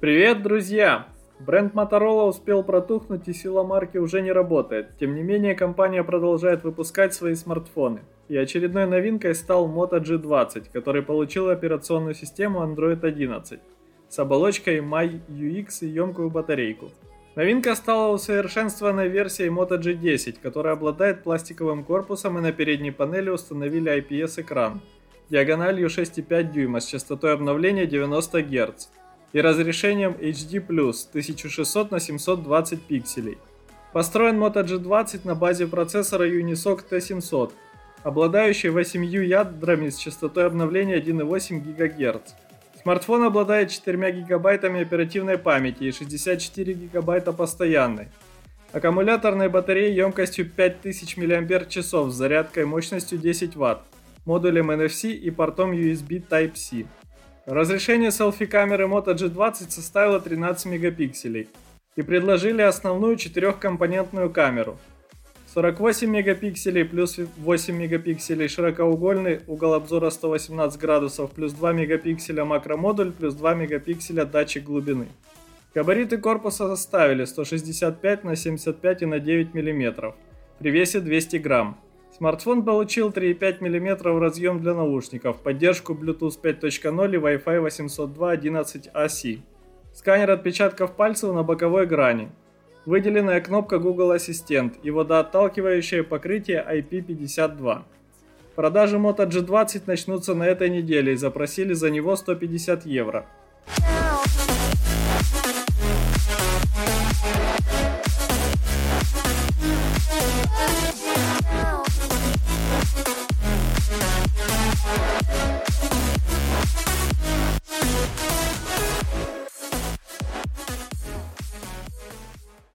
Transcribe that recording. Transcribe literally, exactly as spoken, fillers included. Привет, друзья! Бренд Motorola успел протухнуть, и сила марки уже не работает. Тем не менее, компания продолжает выпускать свои смартфоны. И очередной новинкой стал Moto джи двадцать, который получил операционную систему Android одиннадцать с оболочкой MyUX и емкую батарейку. Новинка стала усовершенствованной версией Moto джи десять, которая обладает пластиковым корпусом, и на передней панели установили ай пи эс-экран диагональю шесть целых пять десятых дюйма с частотой обновления девяносто герц. И разрешением эйч ди плюс тысяча шестьсот на семьсот двадцать пикселей. Построен Moto джи двадцать на базе процессора Unisoc ти семьсот, обладающий восемью ядрами с частотой обновления одна целая восемь десятых гигагерца. Смартфон обладает четырьмя гигабайтами оперативной памяти и шестьдесят четыре гигабайта постоянной, аккумуляторной батареей емкостью пять тысяч миллиампер-часов с зарядкой мощностью десять ватт, модулем эн эф си и портом ю эс би Type-C. Разрешение селфи-камеры Moto джи двадцать составило тринадцать мегапикселей и предложили основную четырехкомпонентную камеру. сорок восемь мегапикселей плюс восемь мегапикселей широкоугольный угол обзора сто восемнадцать градусов плюс два мегапикселя макромодуль плюс два мегапикселя датчик глубины. Габариты корпуса составили сто шестьдесят пять на семьдесят пять и на девять миллиметров при весе двести грамм. Смартфон получил три целых пять десятых миллиметра разъем для наушников, поддержку Bluetooth пять точка ноль и Wi-Fi восемьсот два точка одиннадцать а си. Сканер отпечатков пальцев на боковой грани. Выделенная кнопка Google Assistant и водоотталкивающее покрытие ай пи пятьдесят два. Продажи Moto джи двадцать начнутся на этой неделе, и запросили за него сто пятьдесят евро.